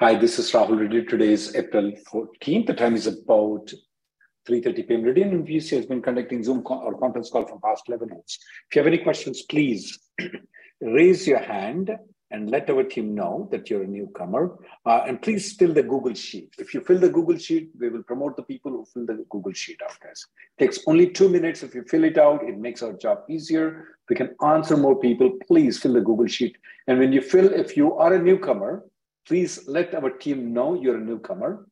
Hi, this is Rahul Reddy. Today is April 14th. The time is about 3:30 p.m. Reddy and P.C. has been conducting Zoom or conference call for past 11 years. If you have any questions, please raise your hand and let our team know that you're a newcomer. And please fill the Google Sheet. If you fill the Google Sheet, we will promote the people who fill the Google Sheet out, guys. It takes only 2 minutes. If you fill it out, it makes our job easier. We can answer more people. Please fill the Google Sheet. And when you fill, if you are a newcomer, please let our team know you're a newcomer.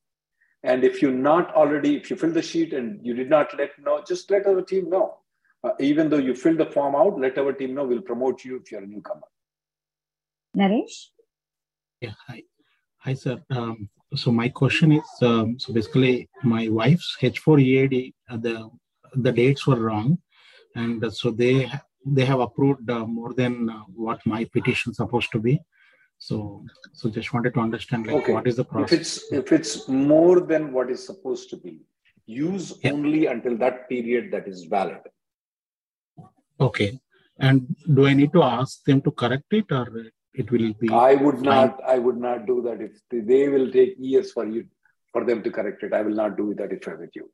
And if you're not already, if you fill the sheet and you did not let know, just let our team know. Even though you filled the form out, let our team know. We'll promote you if you're a newcomer. Naresh? Yeah, hi. Hi, sir. So my question is, so basically my wife's H4EAD, the dates were wrong. And so they have approved more than what my petition is supposed to be. So just wanted to understand, like, okay, what is the process? If it's more than what is supposed to be, use only until that period that is valid. Okay. And do I need to ask them to correct it, or it will be? I would not do that. If they will take years for them to correct it, I will not do that if I with you.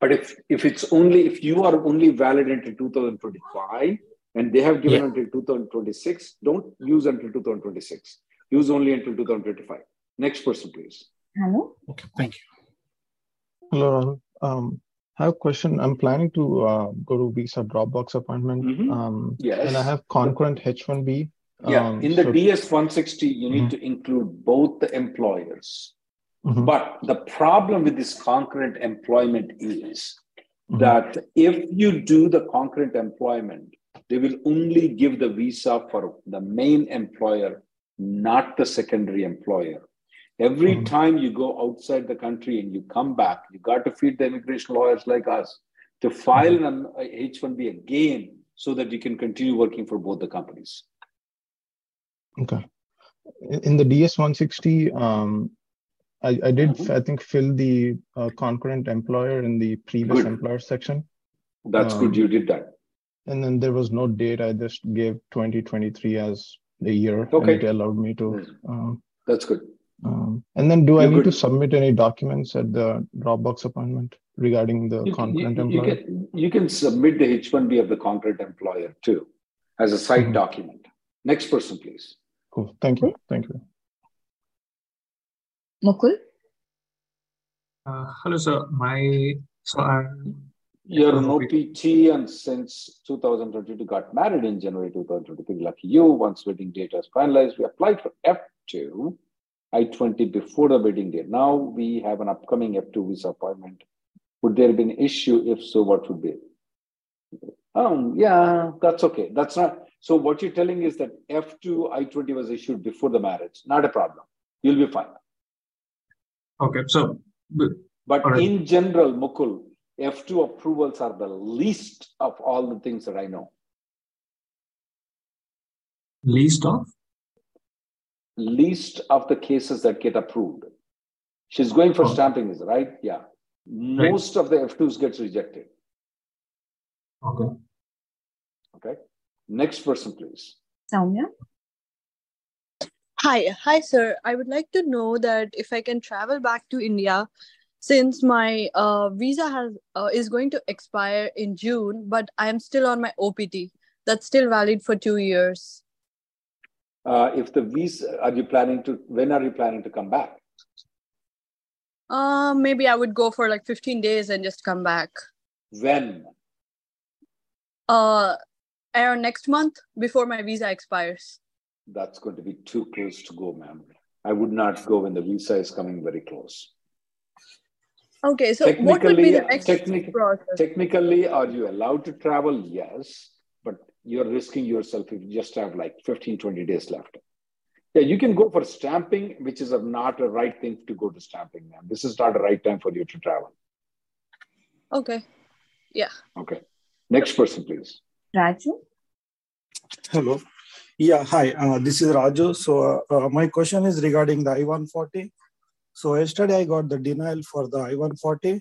But if you are only valid until 2025. And they have given until 2026. Don't use until 2026. Use only until 2025. Next person, please. Hello. Okay, thank you. Hello. I have a question. I'm planning to go to visa Dropbox appointment. Mm-hmm. Yes. And I have concurrent H-1B. In the DS-160, you need to include both the employers. Mm-hmm. But the problem with this concurrent employment is that if you do the concurrent employment, they will only give the visa for the main employer, not the secondary employer. Every time you go outside the country and you come back, you got to feed the immigration lawyers like us to file an H-1B again so that you can continue working for both the companies. Okay. In the DS-160, I think, fill the concurrent employer in the previous employer section. That's good. You did that. And then there was no date. I just gave 2023 as the year. Okay. And it allowed me to. That's good. And then do I need to submit any documents at the Dropbox appointment regarding the concurrent employer? You can submit the H-1B of the concurrent employer too as a side document. Next person, please. Cool. Thank you. Thank you. Mukul? Hello, sir. You're an OPT, and since 2022 got married in January 2023. Lucky you. Once wedding date was finalized, we applied for F2, I-20 before the wedding date. Now we have an upcoming F2 visa appointment. Would there be an issue? If so, what would be it? Yeah, that's okay. That's not. So what you're telling is that F2 I-20 was issued before the marriage. Not a problem. You'll be fine. Okay. So, but in general, Mukul, F2 approvals are the least of all the things that I know. Least of? Least of the cases that get approved. She's going for stamping, is right? Yeah. Most of the F2s gets rejected. Okay. Okay. Next person, please. Soumya? Hi, sir. I would like to know that if I can travel back to India, since my visa is going to expire in June, but I am still on my OPT. That's still valid for 2 years. When are you planning to come back? Maybe I would go for like 15 days and just come back. When? Around next month, before my visa expires. That's going to be too close to go, ma'am. I would not go when the visa is coming very close. Okay, so what would be the next process? Technically, are you allowed to travel? Yes, but you're risking yourself if you just have like 15, 20 days left. Yeah, you can go for stamping, which is not a right thing to go to stamping, ma'am. This is not a right time for you to travel. Okay, yeah. Okay, next person, please. Raju? Hello. Yeah, hi. This is Raju. So my question is regarding the I-140. So yesterday I got the denial for the I-140.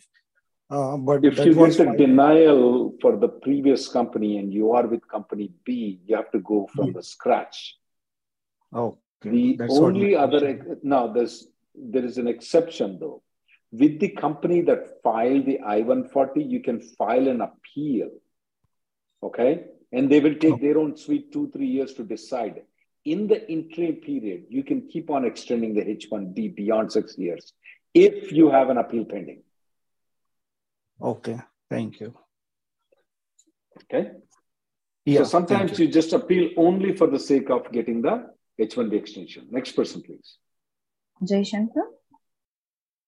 But if you get the denial for the previous company and you are with company B, you have to go from the scratch. Oh, okay. The only other, now there is an exception though. With the company that filed the I-140, you can file an appeal. Okay? And they will take their own sweet 2-3 years to decide. In the interim period, you can keep on extending the H-1B beyond 6 years if you have an appeal pending. Okay, thank you. Okay? Yeah, so sometimes you just appeal only for the sake of getting the H-1B extension. Next person, please. Jay Shankar?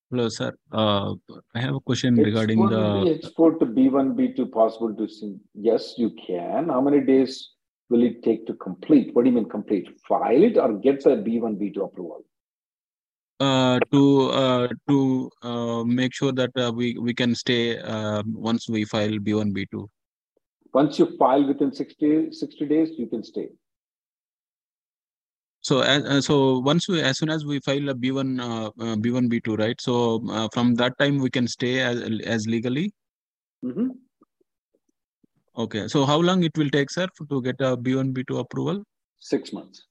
Hello, sir. I have a question regarding the... Export to B1, B2 possible to... See. Yes, you can. How many days will it take to complete? What do you mean complete? File it or get the B1, B2 approval? To make sure that we can stay once we file B1, B2. Once you file within 60 days, you can stay. So, as soon as we file a B1, B1, B2, right? So, from that time, we can stay as legally? Mm-hmm. Okay. So, how long it will take, sir, to get a B1, B2 approval? 6 months.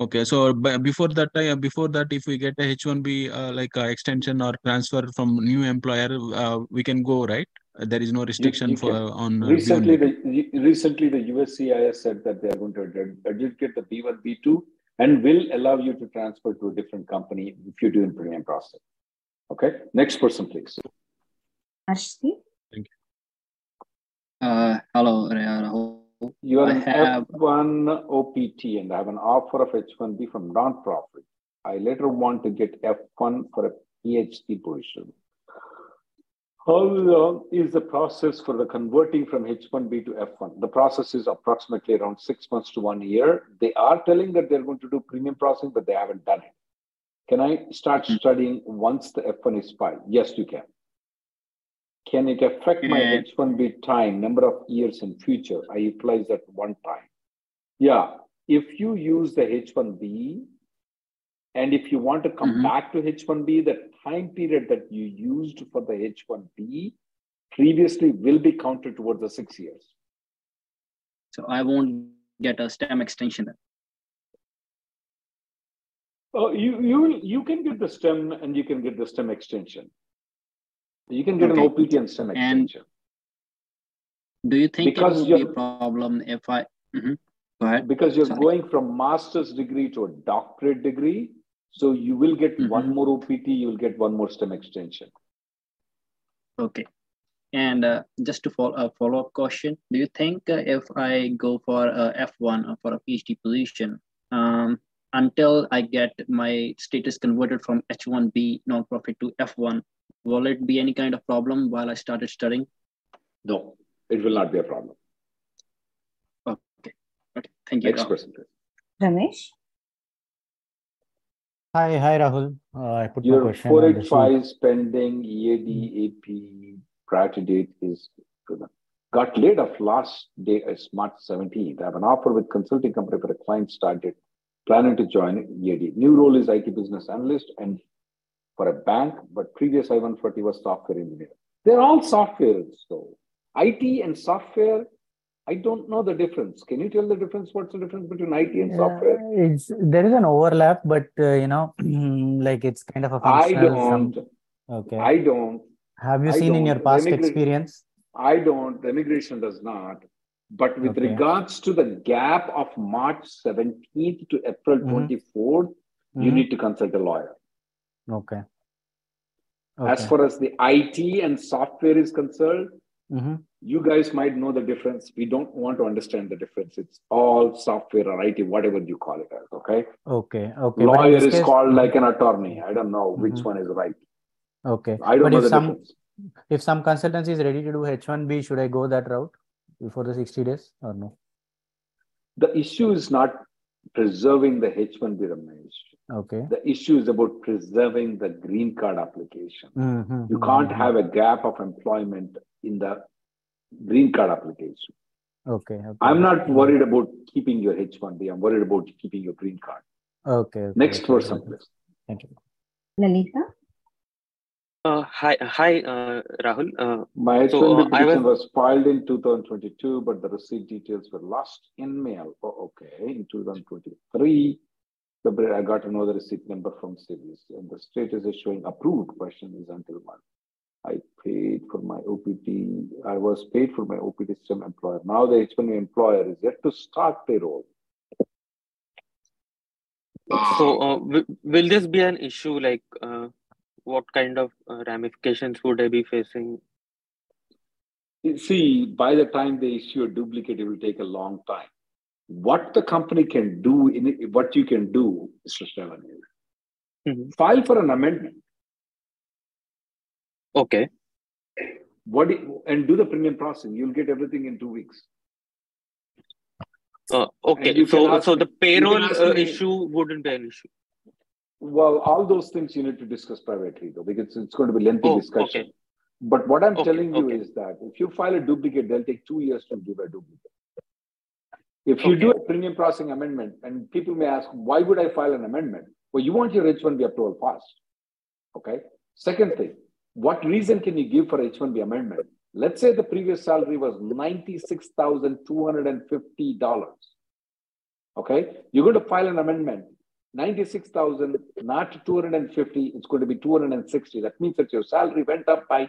Okay. So, before that, if we get a H1B, extension or transfer from new employer, we can go, right? There is no restriction on... Recently, the USCIS said that they are going to adjudicate the B1, B2 and will allow you to transfer to a different company if you do in premium process. Okay, next person, please. Ashti? Thank you. Hello, Rahul. You are F1 OPT and I have an offer of H1B from non-profit. I later want to get F1 for a PhD position. How long is the process for the converting from H1B to F1? The process is approximately around 6 months to 1 year. They are telling that they're going to do premium processing, but they haven't done it. Can I start studying once the F1 is filed? Yes, you can. Can it affect my H1B time, number of years in future? I utilize that one time. Yeah, if you use the H1B, and if you want to come back to H1B, the time period that you used for the H1B previously will be counted towards the 6 years. So I won't get a STEM extension then? Oh, you can get the STEM and you can get the STEM extension. You can get an OPT and STEM extension. Do you think because it will be a problem if I... Go ahead. Because you're going from master's degree to a doctorate degree. So you will get one more OPT, you will get one more STEM extension. Okay. And just to follow up question, do you think if I go for F1 or for a PhD position, until I get my status converted from H1B nonprofit to F1, will it be any kind of problem while I started studying? No, it will not be a problem. Okay. Thank you. Next person. Ramesh? Hi, Rahul. I put your question. Your 485 is pending, EAD, AP, prior to date is got laid off last day as March 17th. I have an offer with consulting company for a client started planning to join EAD. New role is IT business analyst and for a bank, but previous I-140 was software engineer. They're all software, so IT and software, I don't know the difference. Can you tell the difference? What's the difference between IT and software? There is an overlap, but it's kind of a functional. I don't. Have you seen in your past experience? I don't. The immigration does not. But with regards to the gap of March 17th to April 24th, you need to consult a lawyer. Okay. Okay. As far as the IT and software is concerned, you guys might know the difference. We don't want to understand the difference. It's all software or IT, whatever you call it as. Okay. Okay. Okay. Lawyer is called like an attorney. I don't know which one is right. Okay. I don't know the difference. If some consultancy is ready to do H1B, should I go that route before the 60 days or no? The issue is not preserving the H1B, Ramesh. Okay. The issue is about preserving the green card application. You can't have a gap of employment in the green card application. Okay. Okay. I'm not worried about keeping your H1B. I'm worried about keeping your green card. Okay. Okay. Next person, please. Thank you. Lalita? Hi, Rahul. My H1B petition was filed in 2022, but the receipt details were lost in mail. Oh, okay. In 2023, I got another receipt number from CVS, and the status is showing approved. Question is until month. I paid for my OPT. I was paid for my OPT system employer. Now the H1B employer is yet to start payroll. So will this be an issue? Like, what kind of ramifications would I be facing? See, by the time they issue a duplicate, it will take a long time. What the company can do, what you can do, Mr. Shravanil, file for an amendment. Okay. And do the premium processing. You'll get everything in 2 weeks. Okay. So the payroll issue wouldn't be an issue. Well, all those things you need to discuss privately, though, because it's going to be lengthy discussion. Okay. But what I'm telling you is that if you file a duplicate, they'll take 2 years to give a duplicate. If you do a premium processing amendment, and people may ask, why would I file an amendment? Well, you want your H1B approval fast. Okay. Second thing, what reason can you give for H1B amendment? Let's say the previous salary was $96,250. Okay. You're going to file an amendment. 96,000, not 250. It's going to be 260. That means that your salary went up by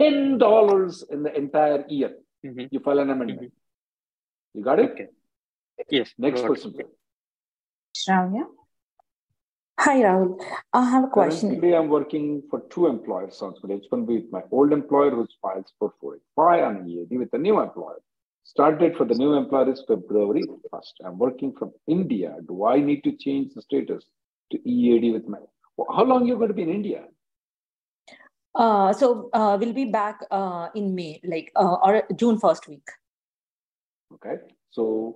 $10 in the entire year. You file an amendment. You got it? Okay. Yes. Next question. Shravya? Hi, Rahul. I have a question. Currently, I'm working for two employers. Sounds good. H1B with my old employer, which files for 485 on EAD with the new employer. Start date for the new employer is February 1st. I'm working from India. Do I need to change the status to EAD with my... How long are you going to be in India? We'll be back in May, like or June 1st week. Okay. So...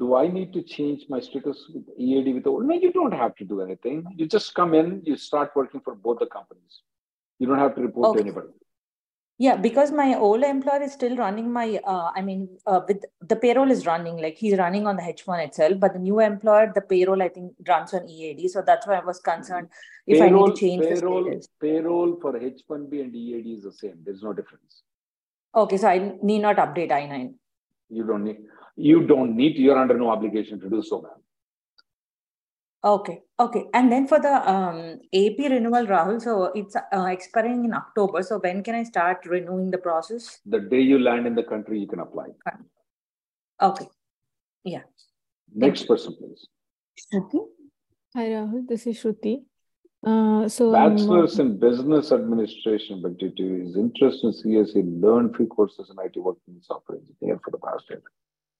do I need to change my status with EAD with old? No, you don't have to do anything. You just come in, you start working for both the companies. You don't have to report to anybody. Yeah, because my old employer is still running my, with the payroll is running, like he's running on the H1 itself, but the new employer, the payroll, I think, runs on EAD. So that's why I was concerned if I need to change the status. Payroll for H1B and EAD is the same. There's no difference. Okay, so I need not update I-9. You don't need, you're under no obligation to do so, ma'am. Okay. Okay. And then for the AP renewal, Rahul, so it's expiring in October. So when can I start renewing the process? The day you land in the country, you can apply. Okay. Yeah. Next person, please. Shruti? Hi, Rahul. This is Shruti. Bachelor's in Business Administration, but due to his interest in CS, he learned free courses in IT, working in software engineer for the past year.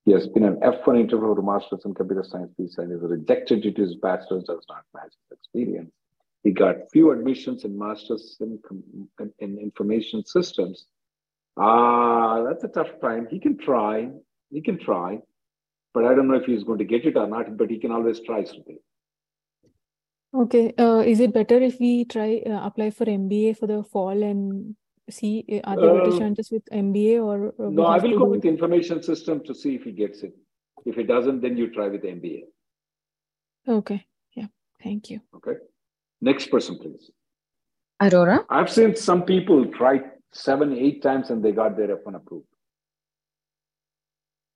He has been an F1 interview for Master's in Computer Science, P.C, and is rejected due to his bachelor's does not match his experience. He got few admissions in Master's in Information Systems. That's a tough time. He can try, but I don't know if he's going to get it or not, but he can always try something. Okay. Is it better if we try apply for MBA for the fall and see are there better chances with MBA or? No, I will go with Information System to see if he gets it. If he doesn't, then you try with MBA. Okay. Yeah. Thank you. Okay. Next person, please. Aurora. I've seen some people try 7-8 times and they got their F1 approved.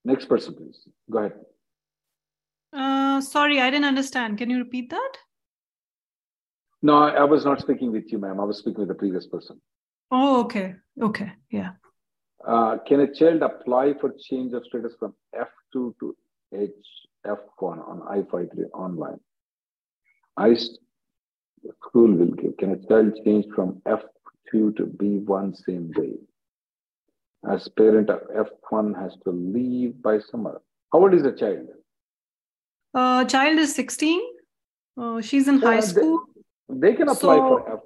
Next person, please. Go ahead. Sorry, I didn't understand. Can you repeat that? No, I was not speaking with you, ma'am. I was speaking with the previous person. Oh, okay. Okay. Yeah. Can a child apply for change of status from F2 to HF1 on I-53 online? I school will give. Can a child change from F2 to B1 same day? As parent of F1 has to leave by summer. How old is the child? Child is 16. She's in high school. They can apply for F.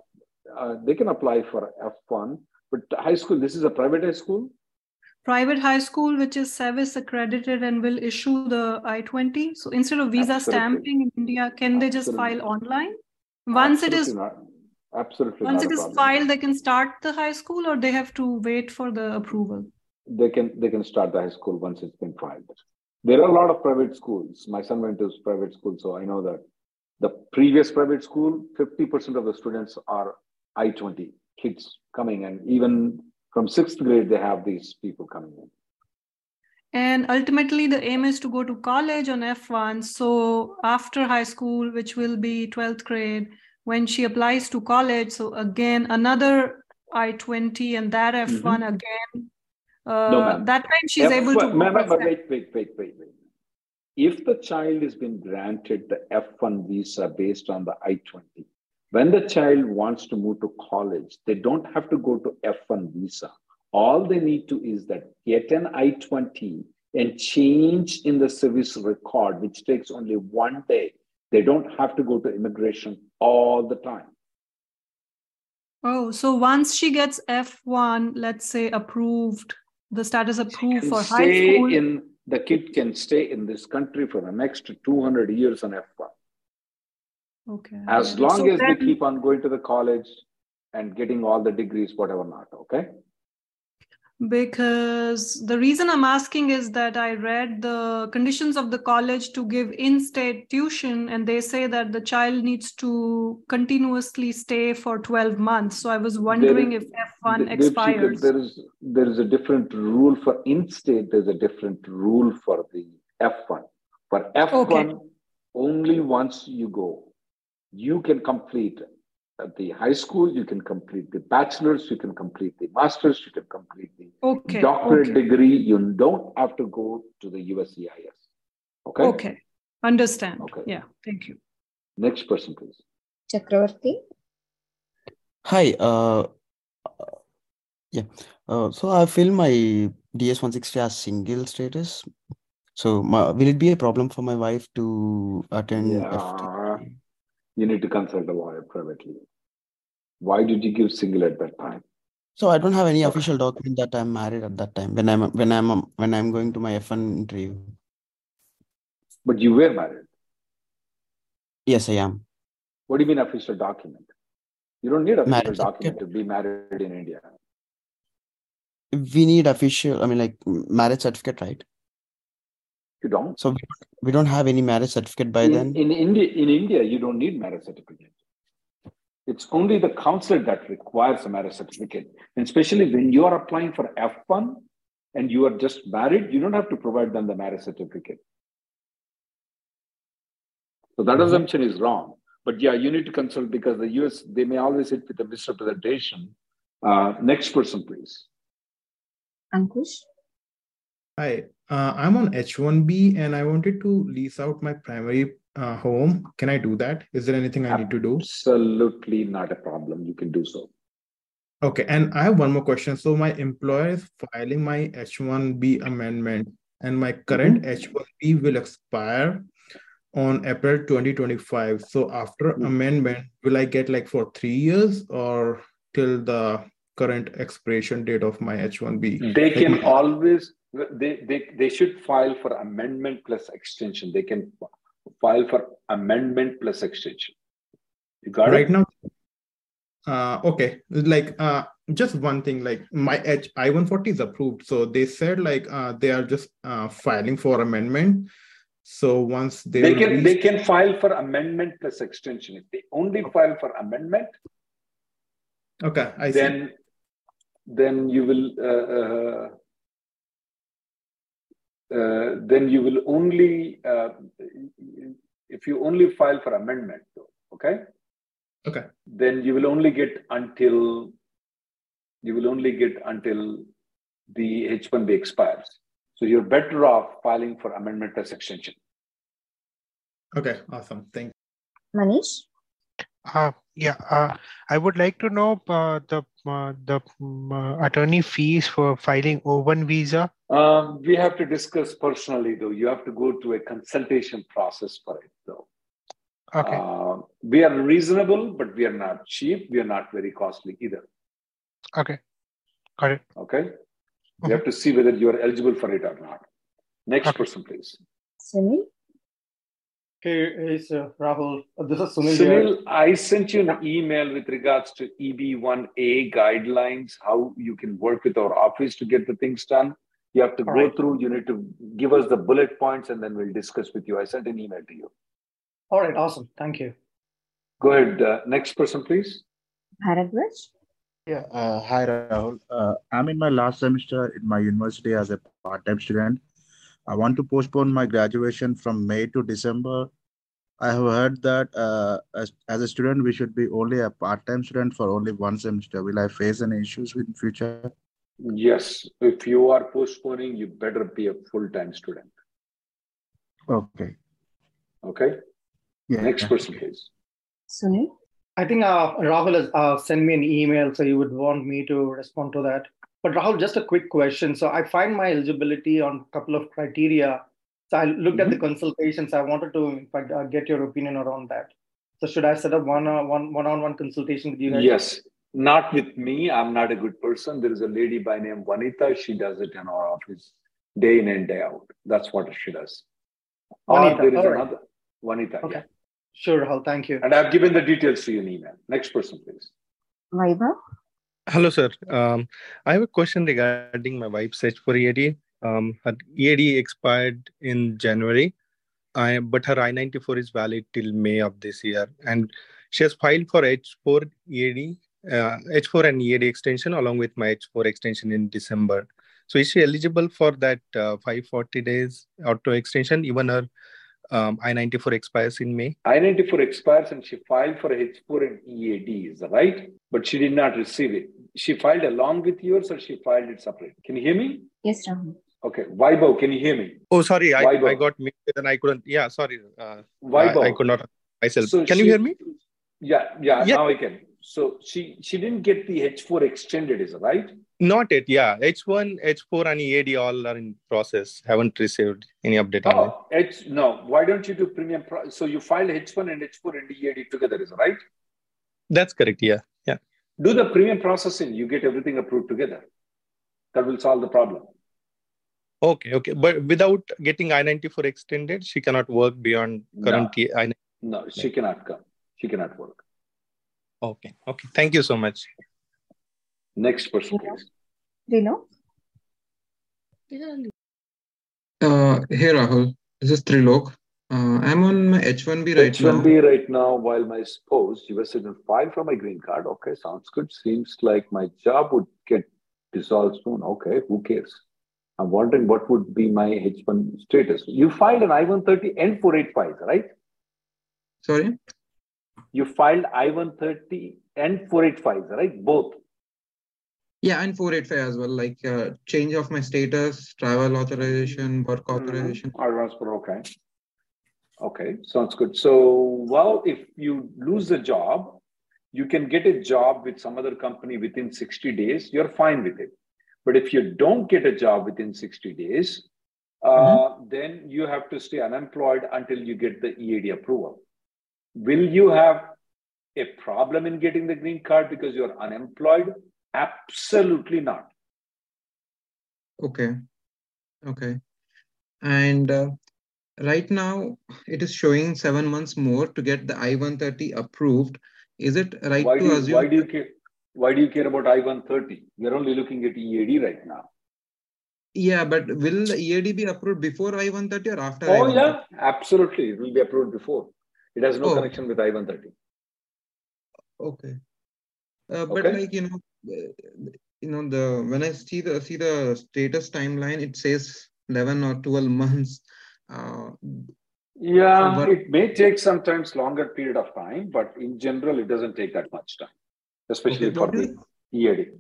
They can apply for F1, but high school. This is a private high school. Private high school, which is service accredited and will issue the I-20. So instead of visa stamping in India, can they just file online? Once it is filed, they can start the high school, or they have to wait for the approval? They can start the high school once it's been filed. There are a lot of private schools. My son went to private school, so I know that. The previous private school, 50% of the students are I-20 kids coming, and even from 6th grade, they have these people coming in. And ultimately, the aim is to go to college on F1. So after high school, which will be 12th grade, when she applies to college, so again, another I-20 and that F1 again. That time she's able to... Wait. If the child has been granted the F1 visa based on the I-20, when the child wants to move to college, they don't have to go to F1 visa. All they need to is that get an I-20 and change in the service record, which takes only 1 day. They don't have to go to immigration all the time. Oh, so once she gets F1, let's say approved, the status approved for high school. The kid can stay in this country for the next 200 years on F1. Okay. As long as they keep on going to the college and getting all the degrees, whatever not, okay? Because the reason I'm asking is that I read the conditions of the college to give in-state tuition, and they say that the child needs to continuously stay for 12 months. So I was wondering if F1 expires. There is a different rule for in-state. There's a different rule for the F1. For F1, only once you go. You can complete the high school, you can complete the bachelor's, you can complete the master's, you can complete the doctorate degree. You don't have to go to the USCIS. Okay? Okay. Understand. Okay. Yeah. Thank you. Next person, please. Chakravarti. Hi. So I feel my DS-160 has single status. So will it be a problem for my wife to attend? Yeah. After? You need to consult a lawyer privately. Why did you give single at that time? So I don't have any official document that I'm married at that time when I'm going to my F1 interview. But you were married. Yes, I am. What do you mean official document? You don't need official document to be married in India. We need official, marriage certificate, right? You don't. So we don't have any marriage certificate then. In India, you don't need marriage certificate. It's only the consulate that requires a marriage certificate. And especially when you are applying for F1 and you are just married, you don't have to provide them the marriage certificate. So that assumption is wrong. But yeah, you need to consult because the US, they may always hit with a misrepresentation. Next person, please. Ankush. Hi, I'm on H-1B and I wanted to lease out my primary home. Can I do that? Is there anything I need to do? Absolutely not a problem. You can do so. Okay. And I have one more question. So my employer is filing my H-1B amendment and my current H-1B will expire on April 2025. So after amendment, will I get for 3 years or till the current expiration date of my H-1B? They can always... They should file for amendment plus extension. They can file for amendment plus extension. You got it? Right now? Okay. Just one thing, my I-140 is approved. So they said they are just filing for amendment. So once they can file for amendment plus extension. If they only file for amendment. Okay. I see. Then you will, only if you only file for amendment, okay, then you will only get until the H-1B expires. So you're better off filing for amendment plus extension. Okay, awesome. Thank you. Manish. Yeah, I would like to know the attorney fees for filing O1 visa. We have to discuss personally, though. You have to go to a consultation process for it, though. Okay. We are reasonable, but we are not cheap. We are not very costly either. Okay. Got it. Okay. You have to see whether you are eligible for it or not. Next person, please. Sunil? Hey, it's Rahul. This is Sunil. Sunil, I sent you an email with regards to EB1A guidelines, how you can work with our office to get the things done. You have to go through, you need to give us the bullet points, and then we'll discuss with you. I sent an email to you. All right, awesome. Thank you. Go ahead. Next person, please. Bharadwaj? Yeah, hi Rahul. I'm in my last semester in my university as a part-time student. I want to postpone my graduation from May to December. I have heard that as a student, we should be only a part-time student for only one semester. Will I face any issues in future? Yes. If you are postponing, you better be a full-time student. Okay. Okay. Yeah. Next person, please. Sunil? I think Rahul has sent me an email, so you would want me to respond to that. But Rahul, just a quick question. So I find my eligibility on a couple of criteria. So I looked at the consultations. I wanted to, in fact, get your opinion around that. So should I set up one-on-one consultation with you guys? Yes, not with me. I'm not a good person. There is a lady by name Vanita. She does it in our office day in and day out. That's what she does. Vanita, there is another Vanita. Okay. Yeah. Sure, Rahul. Thank you. And I've given the details to you in email. Next person, please. Vaiva? Hello, sir. I have a question regarding my wife's H4EAD. Her EAD expired in January, but her I-94 is valid till May of this year. And she has filed for H4 and EAD extension along with my H4 extension in December. So is she eligible for that 540 days auto extension? Even her I-94 expires in May. I-94 expires and she filed for H4 and EAD, is that right? But she did not receive it. She filed along with yours or she filed it separate? Can you hear me? Yes, Rahul. Okay. Vaibhav, can you hear me? Oh, sorry. I got muted and I couldn't. Yeah, sorry. Vaibhav. I could not myself. So can you hear me? Yeah, now I can. So she didn't get the H4 extended, is that right? Not yet, yeah. H1, H4 and EAD all are in process. Haven't received any update on it. No, why don't you do premium? So you filed H1 and H4 and EAD together, is right? That's correct, yeah. Do the premium processing. You get everything approved together. That will solve the problem. Okay. But without getting I-94 extended, she cannot work beyond current I-94. No, she cannot come. She cannot work. Okay. Thank you so much. Next person, please. Trilo? Hey, Rahul. This is Trilok. I'm on my H1B right now while my spouse, US citizen, filed for my green card. Okay, sounds good. Seems like my job would get dissolved soon. Okay, who cares? I'm wondering what would be my H1 status. You filed an I-130 and 485, right? Sorry? You filed I-130 and 485, right? Both. Yeah, and 485 as well, like change of my status, travel authorization, work authorization. Okay, sounds good. So, well, if you lose the job, you can get a job with some other company within 60 days. You're fine with it. But if you don't get a job within 60 days, then you have to stay unemployed until you get the EAD approval. Will you have a problem in getting the green card because you're unemployed? Absolutely not. Okay. And right now, it is showing 7 months more to get the I-130 approved. Is it right to assume? Why do you care about I-130? We're only looking at EAD right now. Yeah, but will EAD be approved before I-130 or after? Oh, I-130? Yeah, absolutely. It will be approved before. It has no connection with I-130. Okay. But like, you know, when I see the status timeline, it says 11 or 12 months. It may take sometimes longer period of time, but in general, it doesn't take that much time, especially for the EAD.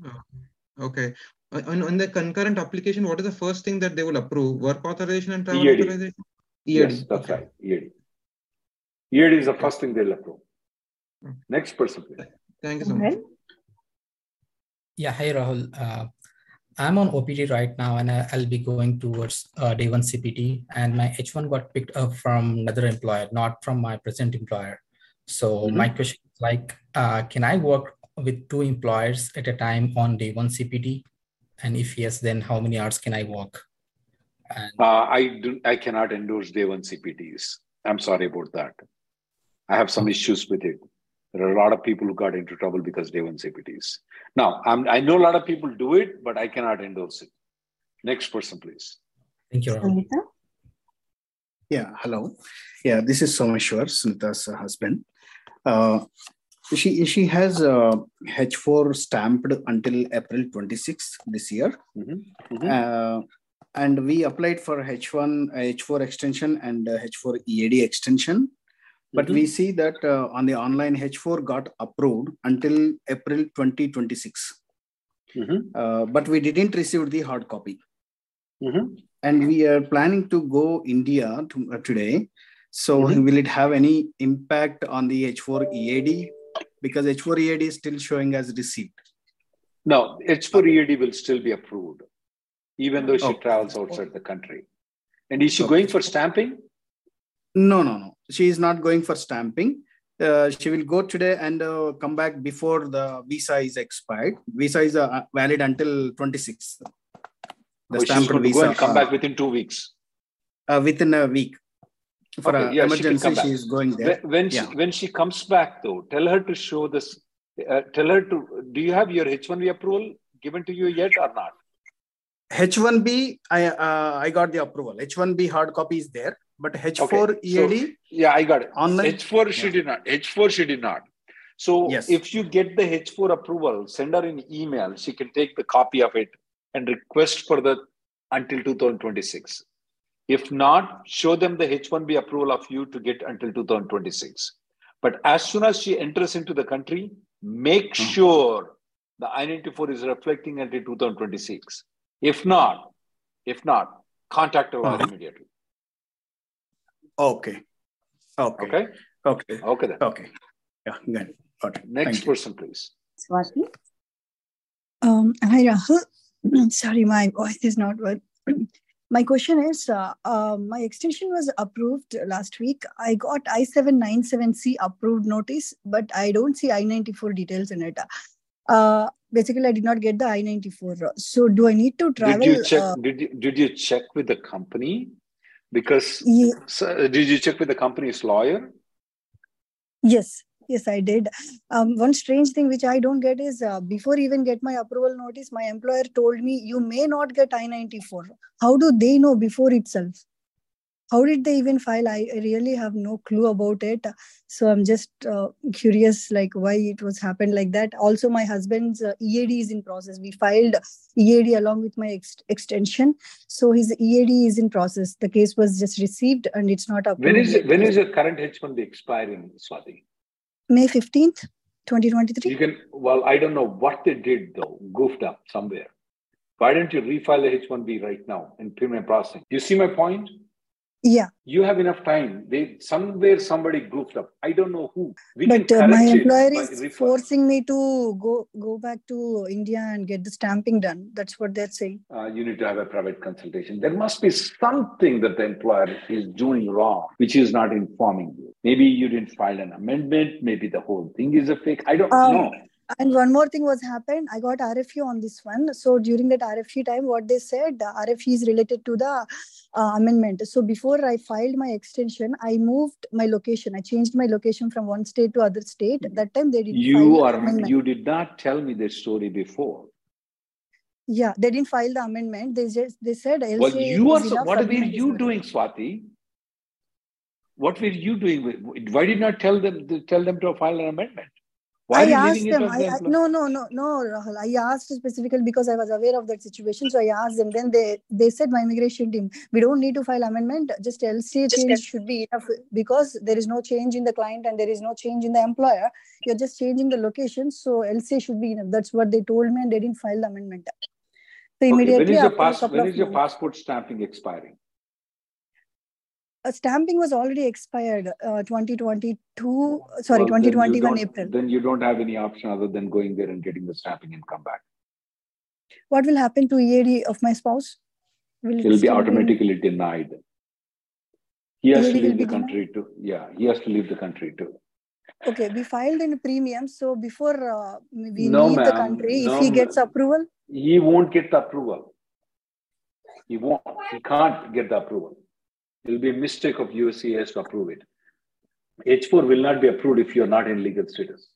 Okay. On the concurrent application, what is the first thing that they will approve? Work authorization and travel authorization? EAD. Yes, that's right. EAD is the first thing they'll approve. Next person, please. Thank you so much. Yeah, hi Rahul. I'm on OPT right now and I'll be going towards day one CPT, and my H1 got picked up from another employer, not from my present employer. So my question is like, can I work with two employers at a time on day one CPT? And if yes, then how many hours can I work? And I cannot endorse day one CPTs. I'm sorry about that. I have some issues with it. There are a lot of people who got into trouble because day one CPTs. Now, I know a lot of people do it, but I cannot endorse it. Next person, please. Thank you, Vanita. Yeah, hello. Yeah, this is Someshwar, Sunita's husband. She has H4 stamped until April 26th this year. And we applied for H1, H4 extension and H4 EAD extension. But we see that on the online H4 got approved until April 2026. But we didn't receive the hard copy. And we are planning to go India today. So will it have any impact on the H4 EAD? Because H4 EAD is still showing as received. No, H4 EAD will still be approved, even though she travels outside the country. And is she going for stamping? No, no, no. She is not going for stamping. She will go today and come back before the visa is expired. Visa is valid until 26th. The stamped visa. Go and come back within 2 weeks. Within a week. For emergency, she is going there. When she comes back, though, tell her to show this. Tell her to, do you have your H1B approval given to you yet or not? H1B, I got the approval. H1B hard copy is there. But H4 EAD? So, yeah, I got it. Online? H4 she did not. H4 she did not. So if you get the H4 approval, send her an email. She can take the copy of it and request for the until 2026. If not, show them the H1B approval of you to get until 2026. But as soon as she enters into the country, make sure the I-94 is reflecting until 2026. If not, contact her immediately. Okay. Yeah, good. Got it. Next person, please. Swati. Hi, Rahul. Sorry, my voice is not good. My question is, my extension was approved last week. I got I-797C approved notice, but I don't see I-94 details in it. Basically, I did not get the I-94. So do I need to travel? Did you check with the company? Because did you check with the company's lawyer? Yes, I did. One strange thing which I don't get is before even get my approval notice, my employer told me you may not get I-94. How do they know before itself? How did they even file? I really have no clue about it. So I'm just curious, like why it was happened like that. Also, my husband's EAD is in process. We filed EAD along with my extension. So his EAD is in process. The case was just received and it's not approved. When is your current H1B expiring, Swati? May 15th, 2023. Well, I don't know what they did though. Goofed up somewhere. Why don't you refile the H1B right now in premium processing? You see my point? Yeah, you have enough time. Somebody goofed up. I don't know who. My employer is forcing me to go back to India and get the stamping done. That's what they're saying. You need to have a private consultation. There must be something that the employer is doing wrong, which is not informing you. Maybe you didn't file an amendment. Maybe the whole thing is a fake. I don't know. And one more thing was happened. I got RFE on this one. So during that RFE time, what they said, the RFE is related to the amendment. So before I filed my extension, I moved my location. I changed my location from one state to other state. That time they didn't file the amendment. You did not tell me this story before. Yeah, they didn't file the amendment. They said. Well, what were you doing, Swati? What were you doing? Why did not tell them to file an amendment? I asked them, no, Rahul. I asked specifically because I was aware of that situation. So I asked them, then they said, my immigration team, we don't need to file amendment, just LC change should be enough because there is no change in the client and there is no change in the employer. You're just changing the location. So LC should be enough. That's what they told me and they didn't file the amendment. So immediately, when is your passport stamping expiring? stamping was already expired 2021 April. Then you don't have any option other than going there and getting the stamping and come back. What will happen to EAD of my spouse? It'll be automatically denied. He has to leave the country too. Yeah, he has to leave the country too. Okay, we filed in premium. So before we leave the country, if he gets approval? He won't get the approval. He won't. He can't get the approval. It will be a mistake of USCIS to approve it. H4 will not be approved if you're not in legal status.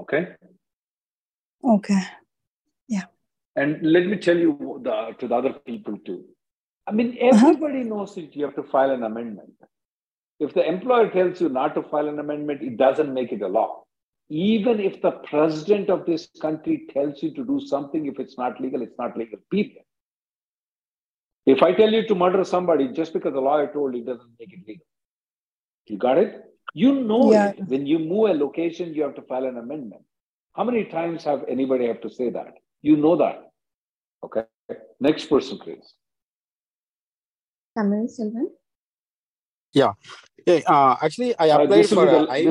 Okay? Okay. Yeah. And let me tell you to the other people too. I mean, everybody knows that you have to file an amendment. If the employer tells you not to file an amendment, it doesn't make it a law. Even if the president of this country tells you to do something, if it's not legal, it's not legal. Period. If I tell you to murder somebody, just because the lawyer told you, it doesn't make it legal. You got it? You know it. When you move a location, you have to file an amendment. How many times have anybody have to say that? You know that. Okay. Next person, please. Tamil Selvan. Yeah. Hey, actually, I applied this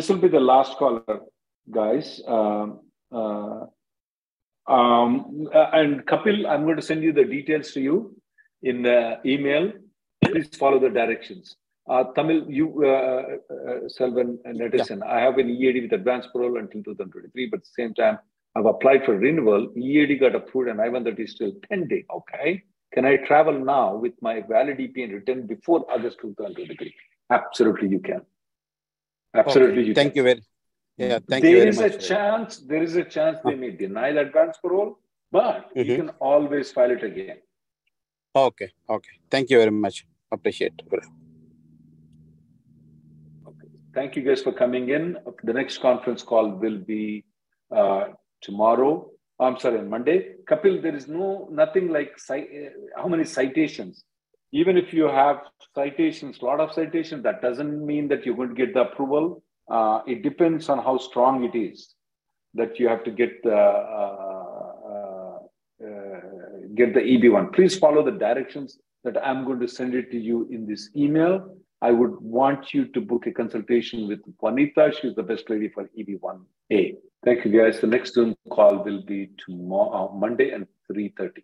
will be the last caller, guys. And Kapil, I'm going to send you the details to you in the email. Please follow the directions. Tamil, you, Selvan, and Netizen, I have an EAD with advanced parole until 2023, but at the same time, I've applied for renewal. EAD got approved, and I-130 is still pending. Okay. Can I travel now with my valid EP and return before August 2023? Absolutely, you can. Absolutely, okay. Thank you very much. There is a chance they may deny the advance parole, but you can always file it again. Okay. Okay. Thank you very much. Appreciate it. Okay. Thank you guys for coming in. The next conference call will be tomorrow. I'm sorry, on Monday. Kapil, there is nothing like how many citations. Even if you have citations, lot of citations, that doesn't mean that you're going to get the approval. It depends on how strong it is that you have to get the EB1. Please follow the directions that I'm going to send it to you in this email. I would want you to book a consultation with Vanita. She's the best lady for EB1A. Thank you, guys. The next Zoom call will be tomorrow, Monday at 3:30.